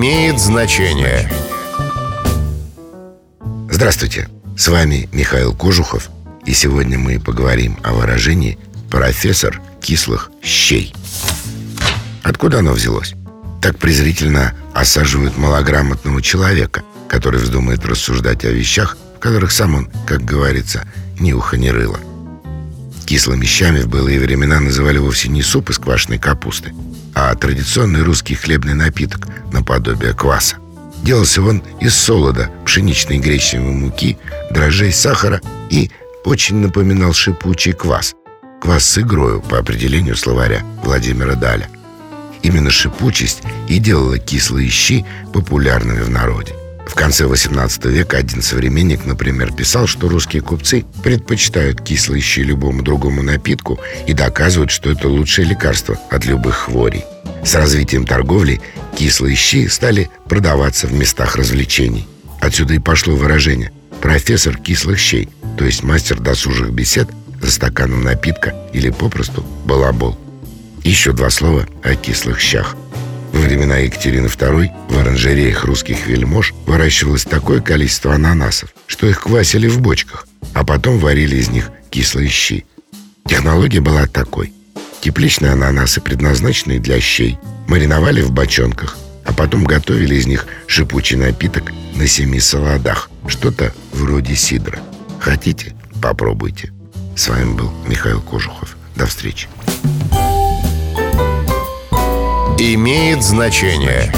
Имеет значение. Здравствуйте, с вами Михаил Кожухов, и сегодня мы поговорим о выражении «профессор кислых щей». Откуда оно взялось? Так презрительно осаживают малограмотного человека, который вздумает рассуждать о вещах, в которых сам он, как говорится, ни уха ни рыло. Кислыми щами в былые времена называли вовсе не суп из квашеной капусты, а традиционный русский хлебный напиток наподобие кваса. Делался он из солода, пшеничной гречневой муки, дрожжей, сахара и очень напоминал шипучий квас. Квас с игрою, по определению словаря Владимира Даля. Именно шипучесть и делала кислые щи популярными в народе. В конце XVIII века один современник, например, писал, что русские купцы предпочитают кислые щи любому другому напитку и доказывают, что это лучшее лекарство от любых хворей. С развитием торговли кислые щи стали продаваться в местах развлечений. Отсюда и пошло выражение «профессор кислых щей», то есть мастер досужих бесед за стаканом напитка или попросту балабол. Еще два слова о кислых щах. Во времена Екатерины II в оранжереях русских вельмож выращивалось такое количество ананасов, что их квасили в бочках, а потом варили из них кислые щи. Технология была такой. Тепличные ананасы, предназначенные для щей, мариновали в бочонках, а потом готовили из них шипучий напиток на 7 солодах, что-то вроде сидра. Хотите? Попробуйте. С вами был Михаил Кожухов. До встречи. Имеет значение.